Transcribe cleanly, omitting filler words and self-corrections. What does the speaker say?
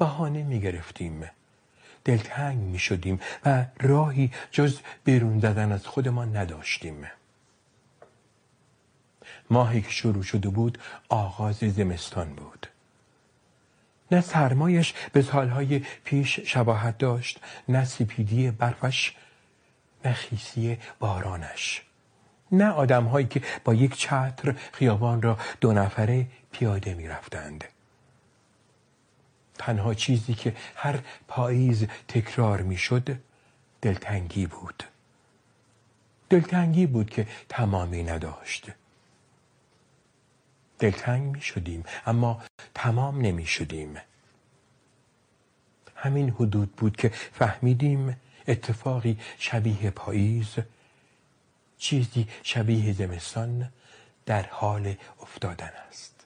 بهانه میگرفتیم، دلتنگ میشدیم و راهی جز بیرون زدن از خودمان نداشتیم. ماهی که شروع شده بود آغاز زمستان بود. نه سرمایش به سالهای پیش شباهت داشت، نه سیپیدی برفش، نه خیسی بارانش، نه آدمهایی که با یک چتر خیابان را دو نفره پیاده می رفتند. تنها چیزی که هر پاییز تکرار می شد دلتنگی بود. دلتنگی بود که تمامی نداشت. دلتنگ می شدیم اما تمام نمی شدیم. همین حدود بود که فهمیدیم اتفاقی شبیه پاییز، چیزی شبیه زمستان در حال افتادن است.